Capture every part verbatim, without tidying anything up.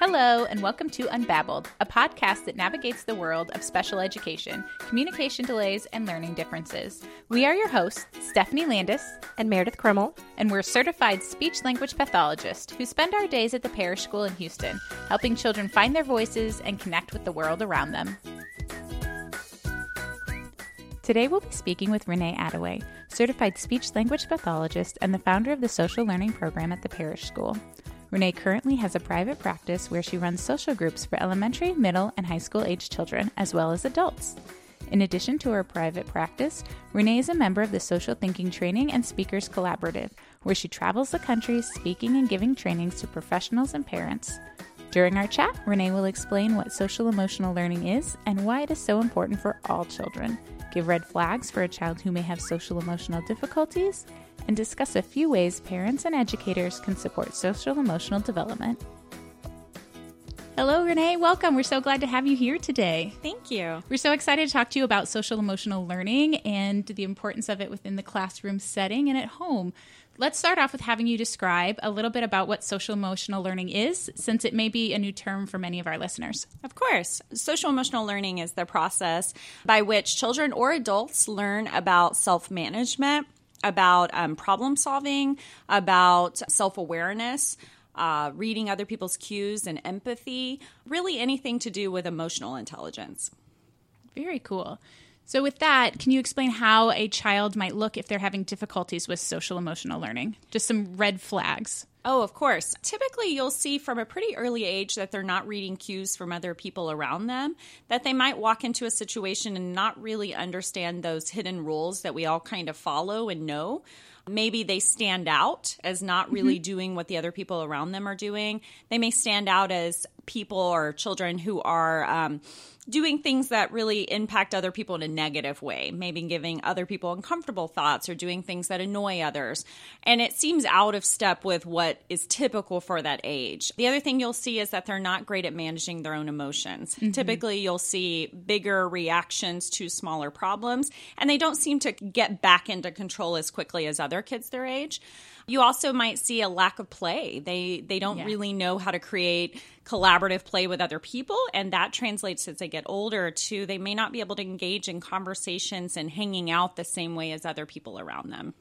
Hello, and welcome to Unbabbled, a podcast that navigates the world of special education, communication delays, and learning differences. We are your hosts, Stephanie Landis and Meredith Krimmel, and we're certified speech-language pathologists who spend our days at the Parrish School in Houston, helping children find their voices and connect with the world around them. Today we'll be speaking with Renee Attaway, certified speech-language pathologist and the founder of the Social Learning Program at the Parrish School. Renee currently has a private practice where she runs social groups for elementary, middle, and high school age children, as well as adults. In addition to her private practice, Renee is a member of the Social Thinking Training and Speakers Collaborative, where she travels the country speaking and giving trainings to professionals and parents. During our chat, Renee will explain what social emotional learning is and why it is so important for all children, give red flags for a child who may have social emotional difficulties, and discuss a few ways parents and educators can support social emotional development. Hello, Renee. Welcome. We're so glad to have you here today. Thank you. We're so excited to talk to you about social emotional learning and the importance of it within the classroom setting and at home. Let's start off with having you describe a little bit about what social emotional learning is, since it may be a new term for many of our listeners. Of course. Social emotional learning is the process by which children or adults learn about self-management, about um, problem solving, about self-awareness, Uh, reading other people's cues and empathy, really anything to do with emotional intelligence. Very cool. So with that, can you explain how a child might look if they're having difficulties with social emotional learning? Just some red flags. Oh, of course. Typically, you'll see from a pretty early age that they're not reading cues from other people around them, that they might walk into a situation and not really understand those hidden rules that we all kind of follow and know. Maybe they stand out as not really mm-hmm. doing what the other people around them are doing. They may stand out as people or children who are um, doing things that really impact other people in a negative way, maybe giving other people uncomfortable thoughts or doing things that annoy others. And it seems out of step with what is typical for that age. The other thing you'll see is that they're not great at managing their own emotions. Mm-hmm. Typically, you'll see bigger reactions to smaller problems, and they don't seem to get back into control as quickly as other kids their age. You also might see a lack of play. They they don't yeah. really know how to create collaborative play with other people, and that translates as they get older to they may not be able to engage in conversations and hanging out the same way as other people around them.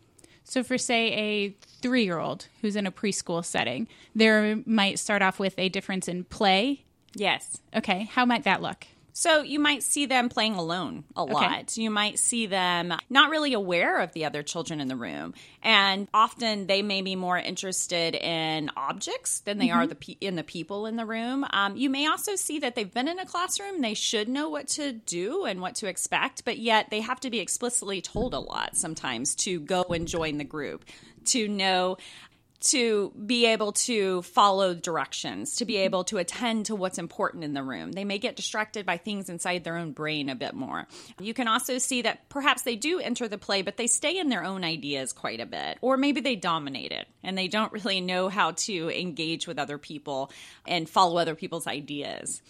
So for, say, a three-year-old who's in a preschool setting, there might start off with a difference in play? Yes. Okay. How might that look? So you might see them playing alone a lot. Okay. You might see them not really aware of the other children in the room. And often they may be more interested in objects than they mm-hmm. are the pe- in the people in the room. Um, you may also see that they've been in a classroom. They should know what to do and what to expect, but yet they have to be explicitly told a lot sometimes to go and join the group, to know to be able to follow directions, to be able to attend to what's important in the room. They may get distracted by things inside their own brain a bit more. You can also see that perhaps they do enter the play, but they stay in their own ideas quite a bit, or maybe they dominate it and they don't really know how to engage with other people and follow other people's ideas.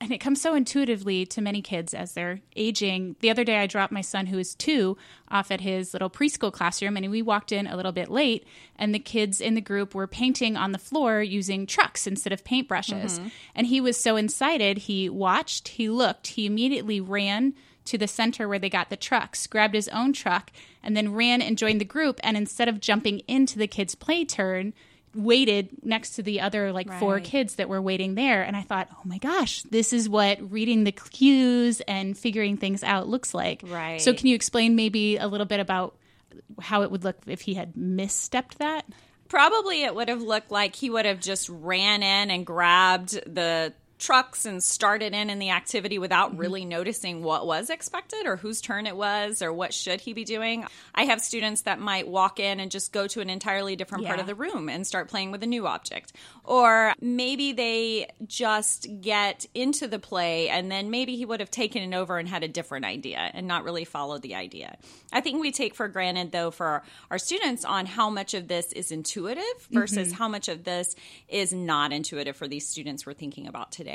And it comes so intuitively to many kids as they're aging. The other day I dropped my son, who is two, off at his little preschool classroom, and we walked in a little bit late, and the kids in the group were painting on the floor using trucks instead of paintbrushes. Mm-hmm. And he was so incited, he watched, he looked, he immediately ran to the center where they got the trucks, grabbed his own truck, and then ran and joined the group. And instead of jumping into the kids' play turn, waited next to the other like right. four kids that were waiting there. And I thought, oh my gosh, this is what reading the cues and figuring things out looks like. Right. So can you explain maybe a little bit about how it would look if he had misstepped that? Probably it would have looked like he would have just ran in and grabbed the trucks and started in in the activity without really noticing what was expected or whose turn it was or what should he be doing. I have students that might walk in and just go to an entirely different yeah. part of the room and start playing with a new object. Or maybe they just get into the play and then maybe he would have taken it over and had a different idea and not really followed the idea. I think we take for granted, though, for our students on how much of this is intuitive versus mm-hmm. how much of this is not intuitive for these students we're thinking about today.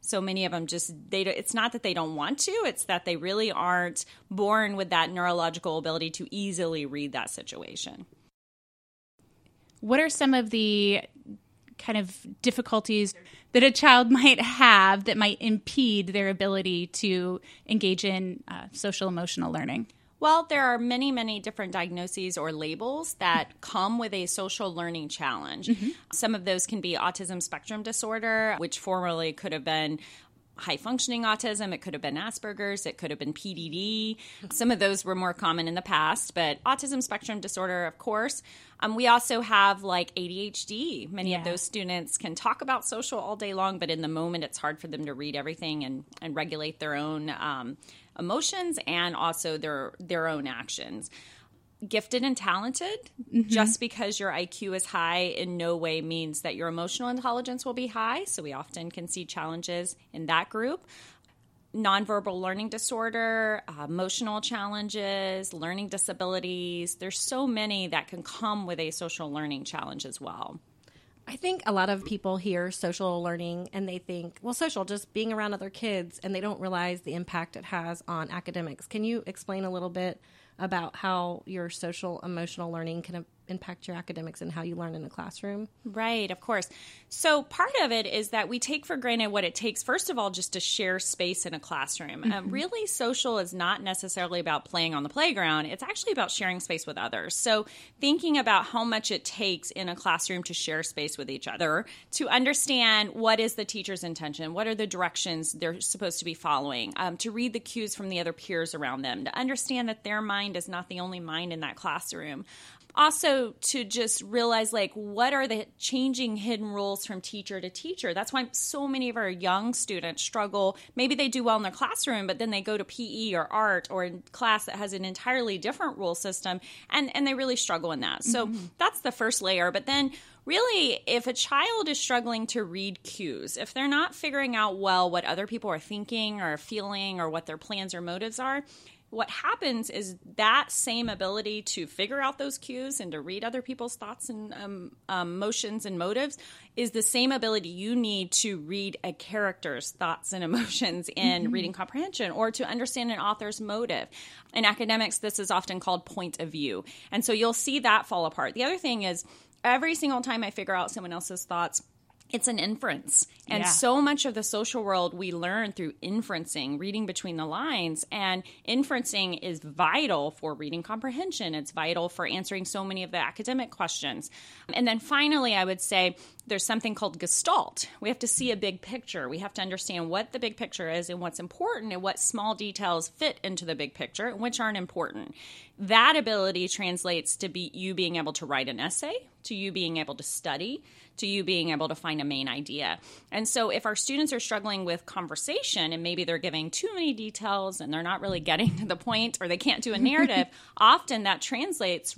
So many of them just, they it's not that they don't want to, it's that they really aren't born with that neurological ability to easily read that situation. What are some of the kind of difficulties that a child might have that might impede their ability to engage in uh, social emotional learning? Well, there are many, many different diagnoses or labels that come with a social learning challenge. Mm-hmm. Some of those can be autism spectrum disorder, which formerly could have been high-functioning autism. It could have been Asperger's. It could have been P D D. Some of those were more common in the past, but autism spectrum disorder, of course. Um, we also have like A D H D. Many yeah. of those students can talk about social all day long, but in the moment, it's hard for them to read everything and, and regulate their own um, emotions and also their their own actions. Gifted and talented, mm-hmm. just because your I Q is high in no way means that your emotional intelligence will be high. So we often can see challenges in that group. Nonverbal learning disorder, uh, emotional challenges, learning disabilities. There's so many that can come with a social learning challenge as well. I think a lot of people hear social learning and they think, well, social, just being around other kids, and they don't realize the impact it has on academics. Can you explain a little bit about how your social emotional learning can impact your academics and how you learn in the classroom? Right, of course. So part of it is that we take for granted what it takes, first of all, just to share space in a classroom. Mm-hmm. Um, really, social is not necessarily about playing on the playground. It's actually about sharing space with others. So thinking about how much it takes in a classroom to share space with each other, to understand what is the teacher's intention, what are the directions they're supposed to be following, um, to read the cues from the other peers around them, to understand that their mind is not the only mind in that classroom. Also, to just realize, like, what are the changing hidden rules from teacher to teacher? That's why so many of our young students struggle. Maybe they do well in their classroom, but then they go to P E or art or a class that has an entirely different rule system, and, and they really struggle in that. So mm-hmm. that's the first layer. But then really, if a child is struggling to read cues, if they're not figuring out well what other people are thinking or feeling or what their plans or motives are, what happens is that same ability to figure out those cues and to read other people's thoughts and um, um, emotions and motives is the same ability you need to read a character's thoughts and emotions in mm-hmm. reading comprehension or to understand an author's motive. In academics, this is often called point of view. And so you'll see that fall apart. The other thing is every single time I figure out someone else's thoughts, it's an inference. And yeah. so much of the social world we learn through inferencing, reading between the lines. And inferencing is vital for reading comprehension. It's vital for answering so many of the academic questions. And then finally, I would say there's something called gestalt. We have to see a big picture. We have to understand what the big picture is and what's important and what small details fit into the big picture and which aren't important. That ability translates to be you being able to write an essay, to you being able to study, to you being able to find a main idea. And so if our students are struggling with conversation and maybe they're giving too many details and they're not really getting to the point or they can't do a narrative, often that translates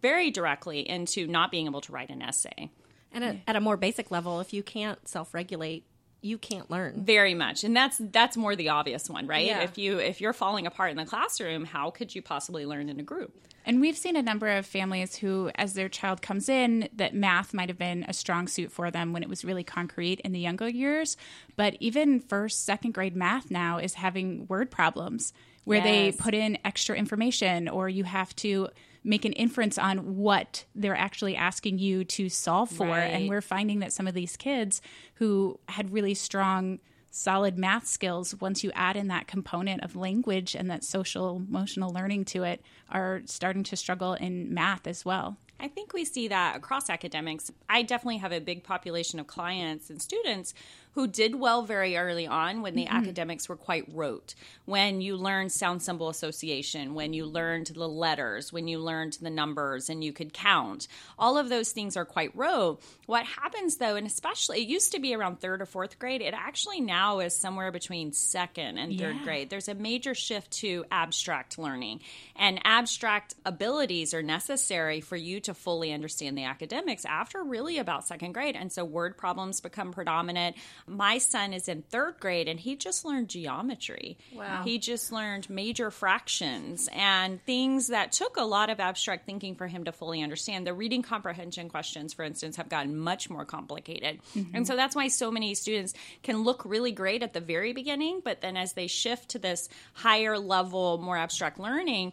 very directly into not being able to write an essay. And at, at a more basic level, if you can't self-regulate, you can't learn. Very much. And that's that's more the obvious one, right? Yeah. If you if you're falling apart in the classroom, how could you possibly learn in a group? And we've seen a number of families who, as their child comes in, that math might have been a strong suit for them when it was really concrete in the younger years. But even first, second grade math now is having word problems where yes. they put in extra information or you have to make an inference on what they're actually asking you to solve for. Right. And we're finding that some of these kids who had really strong, solid math skills, once you add in that component of language and that social emotional learning to it, are starting to struggle in math as well. I think we see that across academics. I definitely have a big population of clients and students who did well very early on when the mm-hmm. academics were quite rote, when you learned sound symbol association, when you learned the letters, when you learned the numbers and you could count. All of those things are quite rote. What happens though, and especially it used to be around third or fourth grade, it actually now is somewhere between second and yeah. third grade. There's a major shift to abstract learning, and abstract abilities are necessary for you to to fully understand the academics after really about second grade. And so word problems become predominant. My son is in third grade and he just learned geometry. Wow. He just learned major fractions and things that took a lot of abstract thinking for him to fully understand. The reading comprehension questions, for instance, have gotten much more complicated. Mm-hmm. And so that's why so many students can look really great at the very beginning, but then as they shift to this higher level, more abstract learning,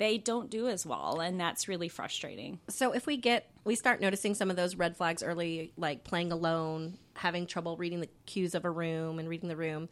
they don't do as well, and that's really frustrating. So if we get, we start noticing some of those red flags early, like playing alone, having trouble reading the cues of a room and reading the room,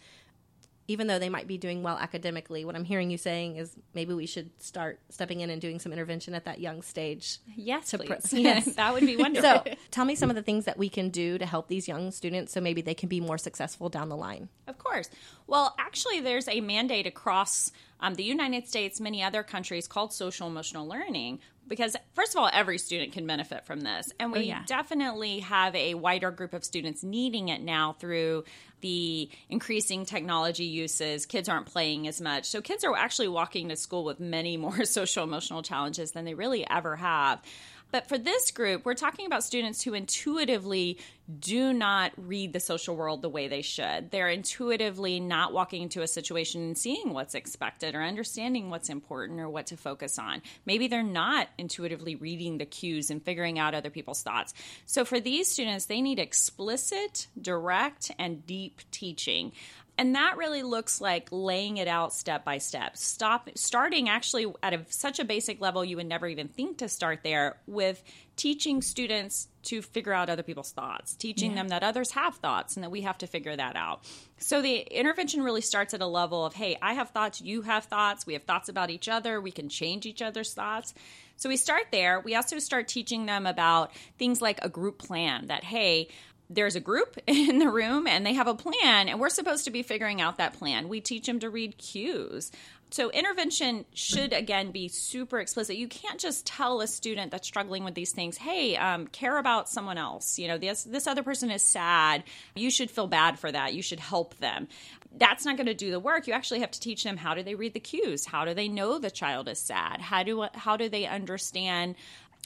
even though they might be doing well academically, what I'm hearing you saying is maybe we should start stepping in and doing some intervention at that young stage. Yes, please. Pro- yes. That would be wonderful. So tell me some of the things that we can do to help these young students so maybe they can be more successful down the line. Of course. Well, actually, there's a mandate across um, the United States, many other countries, called social emotional learning, because first of all, every student can benefit from this. And we oh, yeah. definitely have a wider group of students needing it now through the increasing technology uses. Kids aren't playing as much. So kids are actually walking to school with many more social emotional challenges than they really ever have. But for this group, we're talking about students who intuitively do not read the social world the way they should. They're intuitively not walking into a situation and seeing what's expected or understanding what's important or what to focus on. Maybe they're not intuitively reading the cues and figuring out other people's thoughts. So for these students, they need explicit, direct, and deep teaching. And that really looks like laying it out step by step. Stop starting actually at a, such a basic level you would never even think to start there, with teaching students to figure out other people's thoughts, teaching yeah. them that others have thoughts and that we have to figure that out. So the intervention really starts at a level of, hey, I have thoughts, you have thoughts, we have thoughts about each other, we can change each other's thoughts. So we start there. We also start teaching them about things like a group plan, that, hey, there's a group in the room and they have a plan, and we're supposed to be figuring out that plan. We teach them to read cues. So intervention should, again, be super explicit. You can't just tell a student that's struggling with these things, hey, um, care about someone else. You know, this, this other person is sad. You should feel bad for that. You should help them. That's not going to do the work. You actually have to teach them, how do they read the cues? How do they know the child is sad? How do, how do they understand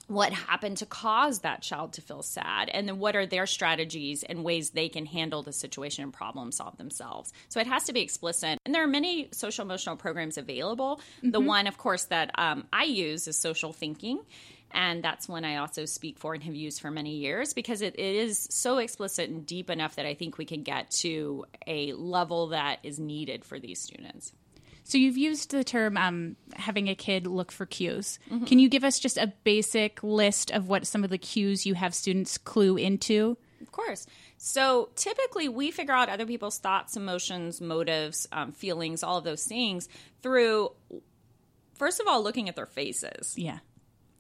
what happened to cause that child to feel sad, and then what are their strategies and ways they can handle the situation and problem solve themselves. So it has to be explicit. And there are many social emotional programs available. Mm-hmm. The one, of course, that um, I use is Social Thinking. And that's one I also speak for and have used for many years, because it, it is so explicit and deep enough that I think we can get to a level that is needed for these students. So you've used the term um, having a kid look for cues. Mm-hmm. Can you give us just a basic list of what some of the cues you have students clue into? Of course. So typically we figure out other people's thoughts, emotions, motives, um, feelings, all of those things through, first of all, looking at their faces. Yeah.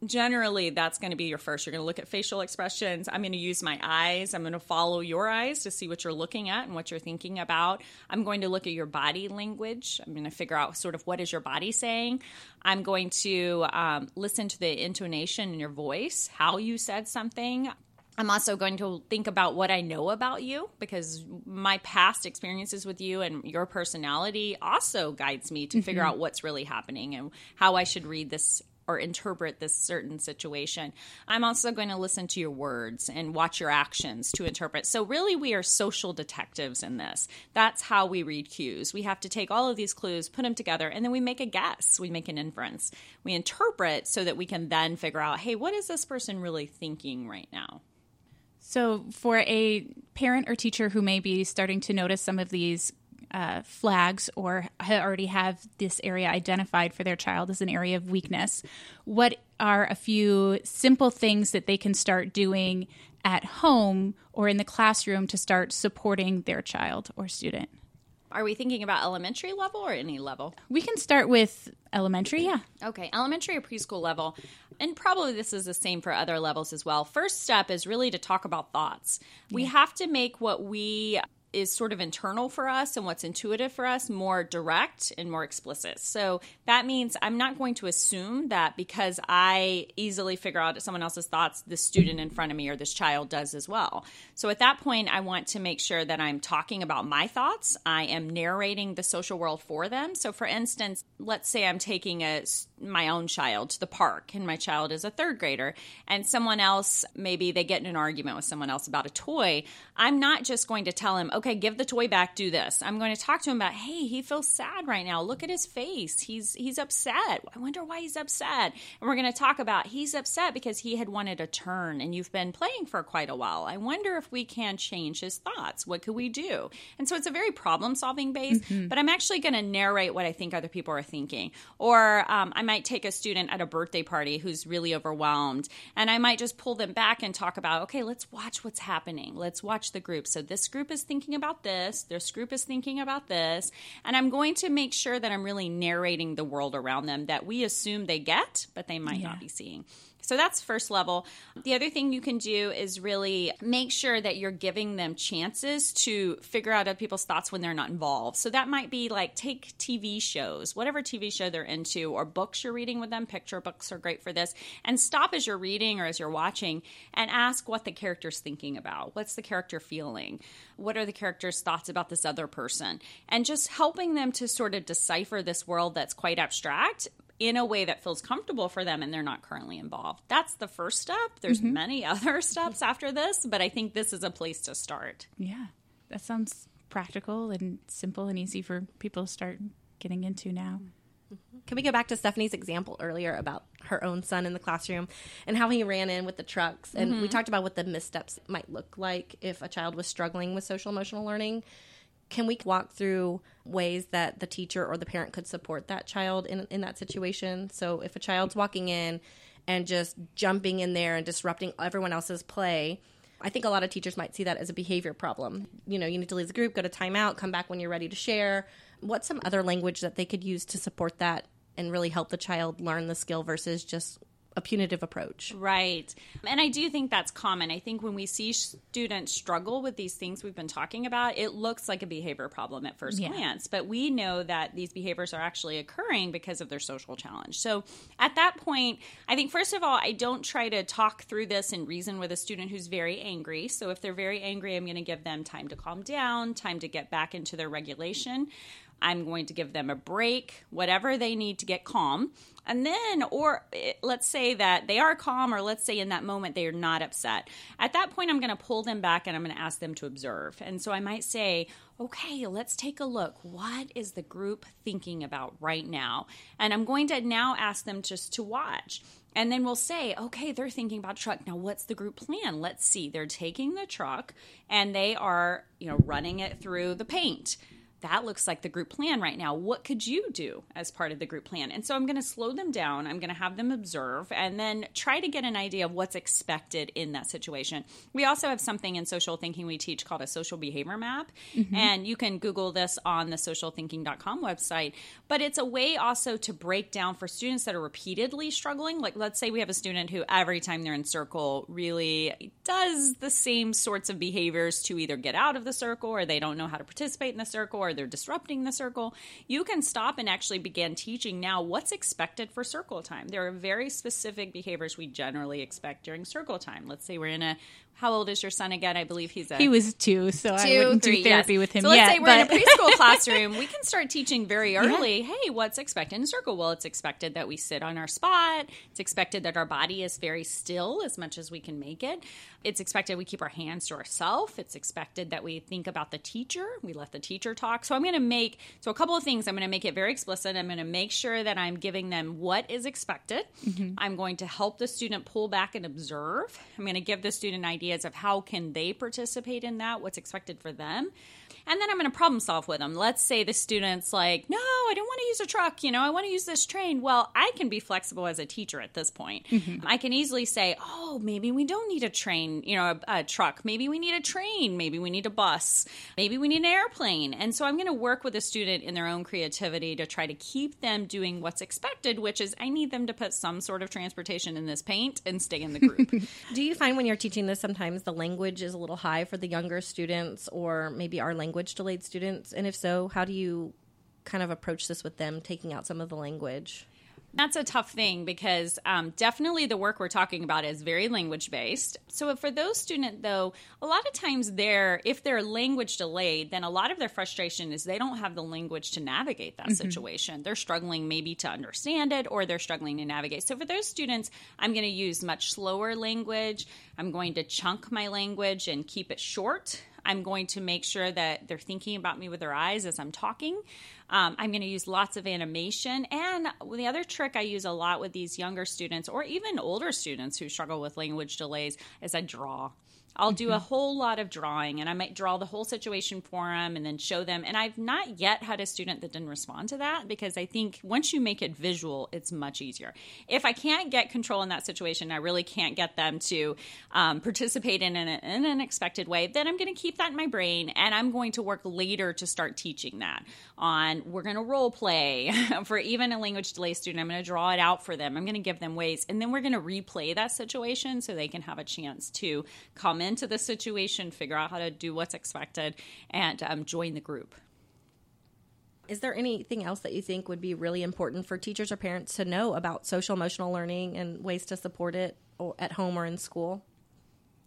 Generally, that's going to be your first. You're going to look at facial expressions. I'm going to use my eyes. I'm going to follow your eyes to see what you're looking at and what you're thinking about. I'm going to look at your body language. I'm going to figure out sort of what is your body saying. I'm going to um, listen to the intonation in your voice, how you said something. I'm also going to think about what I know about you, because my past experiences with you and your personality also guides me to mm-hmm. figure out what's really happening and how I should read this or interpret this certain situation. I'm also going to listen to your words and watch your actions to interpret. So really, we are social detectives in this. That's how we read cues. We have to take all of these clues, put them together, and then we make a guess. We make an inference. We interpret so that we can then figure out, hey, what is this person really thinking right now? So for a parent or teacher who may be starting to notice some of these Uh, flags, or already have this area identified for their child as an area of weakness, what are a few simple things that they can start doing at home or in the classroom to start supporting their child or student? Are we thinking about elementary level or any level? We can start with elementary, yeah. Okay, elementary or preschool level. And probably this is the same for other levels as well. First step is really to talk about thoughts. Yeah. We have to make what we is sort of internal for us and what's intuitive for us more direct and more explicit. So that means I'm not going to assume that because I easily figure out someone else's thoughts, the student in front of me or this child does as well. So at that point, I want to make sure that I'm talking about my thoughts. I am narrating the social world for them. So for instance, let's say I'm taking a, my own child to the park, and my child is a third grader, and someone else, maybe they get in an argument with someone else about a toy. I'm not just going to tell him, okay, Okay, give the toy back, do this. I'm going to talk to him about, hey, he feels sad right now. Look at his face. He's he's upset. I wonder why he's upset. And we're going to talk about he's upset because he had wanted a turn and you've been playing for quite a while. I wonder if we can change his thoughts. What could we do? And so it's a very problem-solving base, mm-hmm. but I'm actually going to narrate what I think other people are thinking. Or um, I'm might take a student at a birthday party who's really overwhelmed, and I might just pull them back and talk about, okay, let's watch what's happening. Let's watch the group. So this group is thinking about this. This group is thinking about this. And I'm going to make sure that I'm really narrating the world around them that we assume they get, but they might yeah. not be seeing. So that's first level. The other thing you can do is really make sure that you're giving them chances to figure out other people's thoughts when they're not involved. So that might be like take T V shows, whatever T V show they're into, or books you're reading with them. Picture books are great for this. And stop as you're reading or as you're watching and ask what the character's thinking about. What's the character feeling? What are the character's thoughts about this other person? And just helping them to sort of decipher this world that's quite abstract in a way that feels comfortable for them and they're not currently involved. That's the first step. There's mm-hmm. many other steps after this, but I think this is a place to start. Yeah, that sounds practical and simple and easy for people to start getting into now. Mm-hmm. Can we go back to Stephanie's example earlier about her own son in the classroom and how he ran in with the trucks? And mm-hmm. we talked about what the missteps might look like if a child was struggling with social emotional learning. Can we walk through ways that the teacher or the parent could support that child in, in that situation? So if a child's walking in and just jumping in there and disrupting everyone else's play, I think a lot of teachers might see that as a behavior problem. You know, you need to leave the group, go to timeout, come back when you're ready to share. What's some other language that they could use to support that and really help the child learn the skill versus just a punitive approach? Right. And I do think that's common. I think when we see students struggle with these things we've been talking about, it looks like a behavior problem at first yeah. glance. But we know that these behaviors are actually occurring because of their social challenge. So at that point, I think, first of all, I don't try to talk through this and reason with a student who's very angry. So if they're very angry, I'm going to give them time to calm down, time to get back into their regulation. I'm going to give them a break, whatever they need to get calm. And then, or let's say that they are calm, or let's say in that moment they are not upset. At that point, I'm going to pull them back and I'm going to ask them to observe. And so I might say, okay, let's take a look. What is the group thinking about right now? And I'm going to now ask them just to watch. And then we'll say, okay, they're thinking about truck. Now, what's the group plan? Let's see. They're taking the truck and they are, you know, running it through the paint. That looks like the group plan right now. What could you do as part of the group plan? And so I'm going to slow them down. I'm going to have them observe and then try to get an idea of what's expected in that situation. We also have something in social thinking we teach called a social behavior map. Mm-hmm. And you can Google this on the social thinking dot com website. But it's a way also to break down for students that are repeatedly struggling. Like, let's say we have a student who every time they're in circle really does the same sorts of behaviors to either get out of the circle, or they don't know how to participate in the circle, or they're disrupting the circle. You can stop and actually begin teaching now what's expected for circle time. There are very specific behaviors we generally expect during circle time. Let's say we're in a, how old is your son again? I believe he's a... He was two, so two, I wouldn't three, do therapy yes. with him yet. So let's yet, say we're but... in a preschool classroom. We can start teaching very early, yeah. hey, what's expected in circle? Well, it's expected that we sit on our spot. It's expected that our body is very still as much as we can make it. It's expected we keep our hands to ourselves. It's expected that we think about the teacher. We let the teacher talk. So I'm going to make, so a couple of things, I'm going to make it very explicit. I'm going to make sure that I'm giving them what is expected. Mm-hmm. I'm going to help the student pull back and observe. I'm going to give the student ideas of how can they participate in that, what's expected for them. And then I'm going to problem solve with them. Let's say the student's like, no, I don't want to use a truck. You know, I want to use this train. Well, I can be flexible as a teacher at this point. Mm-hmm. I can easily say, oh, maybe we don't need a train, you know, a, a truck. Maybe we need a train. Maybe we need a bus. Maybe we need an airplane. And so I'm going to work with the student in their own creativity to try to keep them doing what's expected, which is I need them to put some sort of transportation in this paint and stay in the group. Do you find when you're teaching this, sometimes the language is a little high for the younger students, or maybe our language? language delayed students? And if so, how do you kind of approach this with them, taking out some of the language? That's a tough thing because um, definitely the work we're talking about is very language-based. So for those students, though, a lot of times they're, if they're language delayed, then a lot of their frustration is they don't have the language to navigate that mm-hmm. situation. They're struggling maybe to understand it, or they're struggling to navigate. So for those students, I'm going to use much slower language. I'm going to chunk my language and keep it short. I'm going to make sure that they're thinking about me with their eyes as I'm talking. Um, I'm going to use lots of animation. And the other trick I use a lot with these younger students, or even older students who struggle with language delays, is I draw. I'll do a whole lot of drawing, and I might draw the whole situation for them and then show them. And I've not yet had a student that didn't respond to that, because I think once you make it visual, it's much easier. If I can't get control in that situation, I really can't get them to um, participate in an, in an expected way, then I'm going to keep that in my brain, and I'm going to work later to start teaching that on, we're going to role play for even a language delay student. I'm going to draw it out for them. I'm going to give them ways, and then we're going to replay that situation so they can have a chance to comment into the situation, figure out how to do what's expected, and um, join the group. Is there anything else that you think would be really important for teachers or parents to know about social emotional learning and ways to support it at home or in school?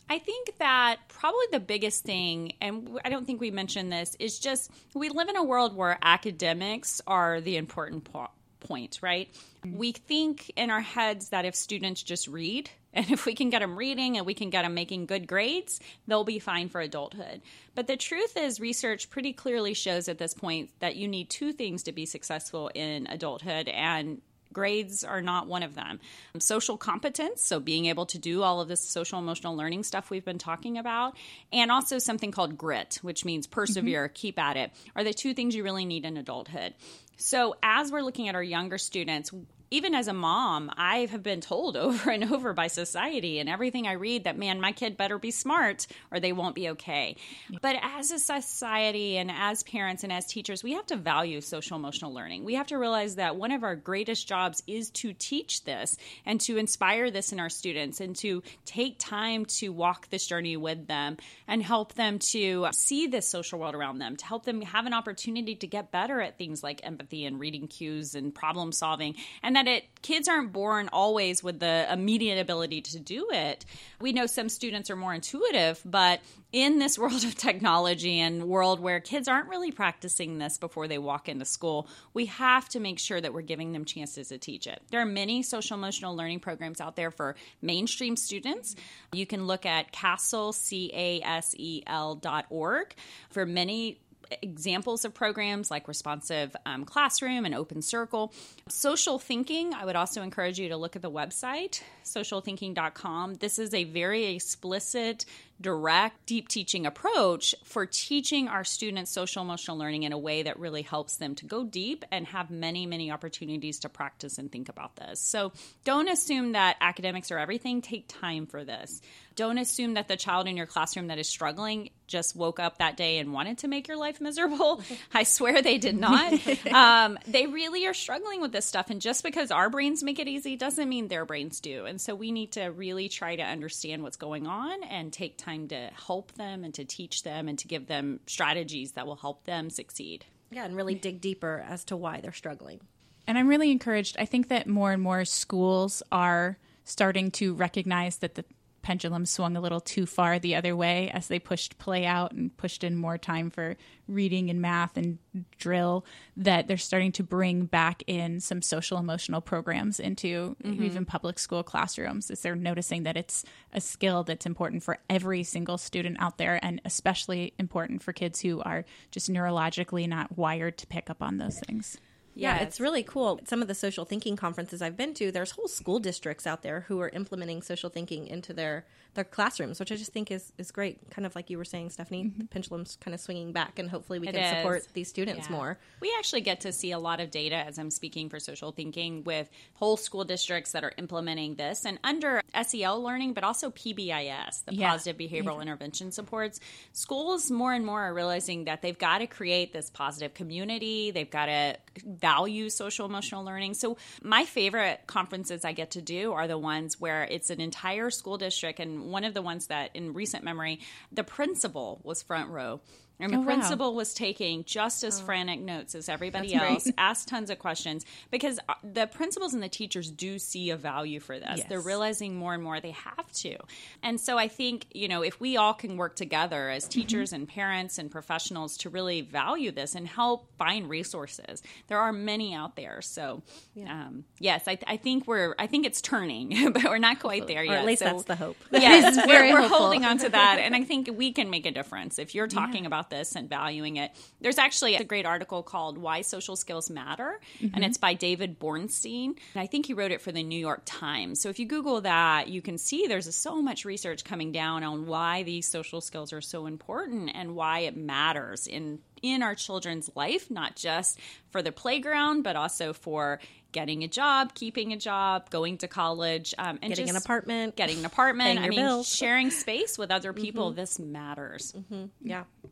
I think that probably the biggest thing, and I don't think we mentioned this, is just we live in a world where academics are the important part. point, right? We think in our heads that if students just read, and if we can get them reading and we can get them making good grades, they'll be fine for adulthood. But the truth is, research pretty clearly shows at this point that you need two things to be successful in adulthood, and grades are not one of them. Social competence, so being able to do all of this social emotional learning stuff we've been talking about, and also something called grit, which means persevere, mm-hmm. keep at it, are the two things you really need in adulthood. So as we're looking at our younger students, even as a mom, I have been told over and over by society and everything I read that, man, my kid better be smart or they won't be okay. But as a society and as parents and as teachers, we have to value social emotional learning. We have to realize that one of our greatest jobs is to teach this and to inspire this in our students and to take time to walk this journey with them and help them to see this social world around them, to help them have an opportunity to get better at things like empathy and reading cues and problem solving. And that it kids aren't born always with the immediate ability to do it. We know some students are more intuitive, but in this world of technology and world where kids aren't really practicing this before they walk into school, we have to make sure that we're giving them chances to teach it. There are many social emotional learning programs out there for mainstream students. You can look at CASEL, C A S E L dot org for many examples of programs like Responsive um, Classroom and Open Circle. Social Thinking, I would also encourage you to look at the website, social thinking dot com. This is a very explicit, direct, deep teaching approach for teaching our students social emotional learning in a way that really helps them to go deep and have many, many opportunities to practice and think about this. So don't assume that academics are everything. Take time for this. Don't assume that the child in your classroom that is struggling just woke up that day and wanted to make your life miserable. I swear they did not. Um, they really are struggling with this stuff. And just because our brains make it easy doesn't mean their brains do. And so we need to really try to understand what's going on and take time time to help them and to teach them and to give them strategies that will help them succeed. Yeah, and really dig deeper as to why they're struggling. And I'm really encouraged. I think that more and more schools are starting to recognize that the pendulum swung a little too far the other way as they pushed play out and pushed in more time for reading and math and drill, that they're starting to bring back in some social emotional programs into mm-hmm. even public school classrooms, as they're noticing that it's a skill that's important for every single student out there, and especially important for kids who are just neurologically not wired to pick up on those things. Yeah, it's really cool. Some of the social thinking conferences I've been to, there's whole school districts out there who are implementing social thinking into their, their classrooms, which I just think is, is great. Kind of like you were saying, Stephanie, mm-hmm. the pendulum's kind of swinging back, and hopefully we it can is. support these students yeah. more. We actually get to see a lot of data as I'm speaking for social thinking with whole school districts that are implementing this, and under S E L learning, but also P B I S, the yeah. Positive Behavioral yeah. Intervention Supports. Schools more and more are realizing that they've got to create this positive community. They've got to value social emotional learning. So my favorite conferences I get to do are the ones where it's an entire school district. And one of the ones that in recent memory, the principal was front row. And the oh, principal wow. was taking just as oh. frantic notes as everybody That's else, great. asked tons of questions, because the principals and the teachers do see a value for this. Yes. They're realizing more and more they have to. And so I think, you know, if we all can work together as teachers mm-hmm. and parents and professionals to really value this and help find resources, there are many out there. So, yeah. um, yes, I, th- I think we're, I think it's turning, but we're not quite there or yet. Or at least so, that's the hope. Yes, we're, we're holding on to that. And I think we can make a difference. If you're talking yeah. about about this and valuing it. There's actually a great article called Why Social Skills Matter, mm-hmm. and it's by David Bornstein. And I think he wrote it for the New York Times. So if you Google that, you can see there's so much research coming down on why these social skills are so important and why it matters in in our children's life, not just for the playground, but also for getting a job, keeping a job, going to college, um, and getting just an apartment, getting an apartment. I mean, bills. Sharing space with other people. Mm-hmm. This matters. Mm-hmm. Yeah. Oh,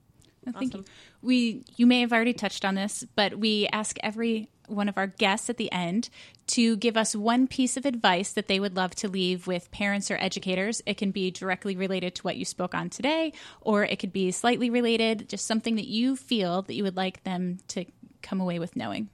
awesome. Thank you. We, you may have already touched on this, but we ask every one of our guests at the end to give us one piece of advice that they would love to leave with parents or educators. It can be directly related to what you spoke on today, or it could be slightly related, just something that you feel that you would like them to come away with knowing.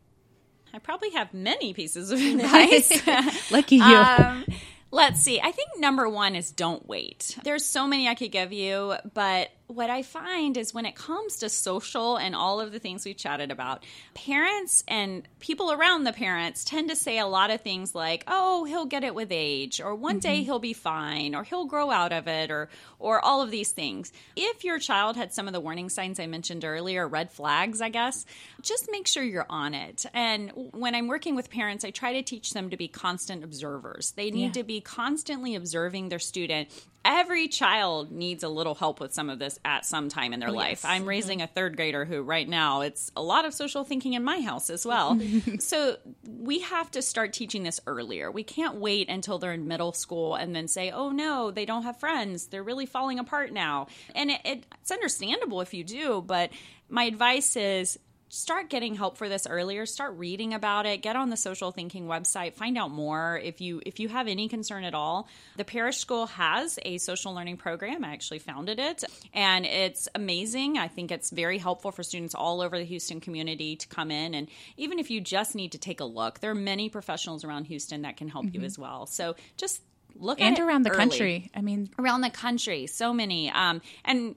I probably have many pieces of advice. Lucky you. Um, Let's see. I think number one is don't wait. There's so many I could give you, but what I find is when it comes to social and all of the things we've chatted about, parents and people around the parents tend to say a lot of things like, oh, he'll get it with age, or one mm-hmm. day he'll be fine, or he'll grow out of it, or or all of these things. If your child had some of the warning signs I mentioned earlier, red flags, I guess, just make sure you're on it. And when I'm working with parents, I try to teach them to be constant observers. They need yeah. to be constantly observing their student. Every child needs a little help with some of this at some time in their yes. life. I'm raising a third grader who right now, it's a lot of social thinking in my house as well. So we have to start teaching this earlier. We can't wait until they're in middle school and then say, oh no, they don't have friends. They're really falling apart now. And it, it, it's understandable if you do, but my advice is, start getting help for this earlier. Start reading about it. Get on the Social Thinking website. Find out more if you if you have any concern at all. The Parrish School has a social learning program. I actually founded it, and it's amazing. I think it's very helpful for students all over the Houston community to come in, and even if you just need to take a look, there are many professionals around Houston that can help mm-hmm. you as well. So just look and at it around the early. Country. I mean, around the country, so many, um, and.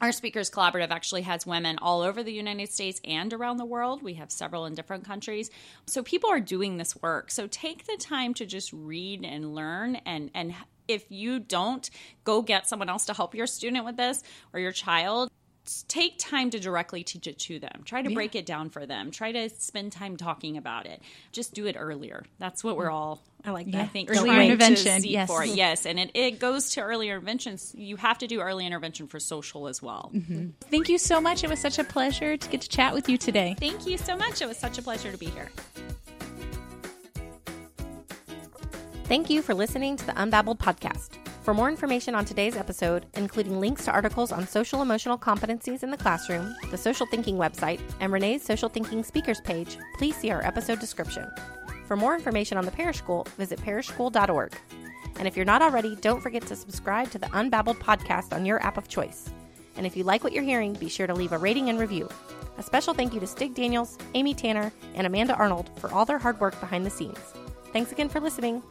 Our Speakers Collaborative actually has women all over the United States and around the world. We have several in different countries. So people are doing this work. So take the time to just read and learn. And, and if you don't, go get someone else to help your student with this or your child. Take time to directly teach it to them. Try to yeah. break it down for them. Try to spend time talking about it. Just do it earlier. That's what we're all, I like that. Yeah. I think early intervention. Yes. For it. Yes. And it, it goes to early interventions. You have to do early intervention for social as well. Mm-hmm. Thank you so much. It was such a pleasure to get to chat with you today. Thank you so much. It was such a pleasure to be here. Thank you for listening to the Unbabbled podcast. For more information on today's episode, including links to articles on social-emotional competencies in the classroom, the Social Thinking website, and Renee's Social Thinking Speakers page, please see our episode description. For more information on the Parrish School, visit parrish school dot org. And if you're not already, don't forget to subscribe to the Unbabbled podcast on your app of choice. And if you like what you're hearing, be sure to leave a rating and review. A special thank you to Stig Daniels, Amy Tanner, and Amanda Arnold for all their hard work behind the scenes. Thanks again for listening.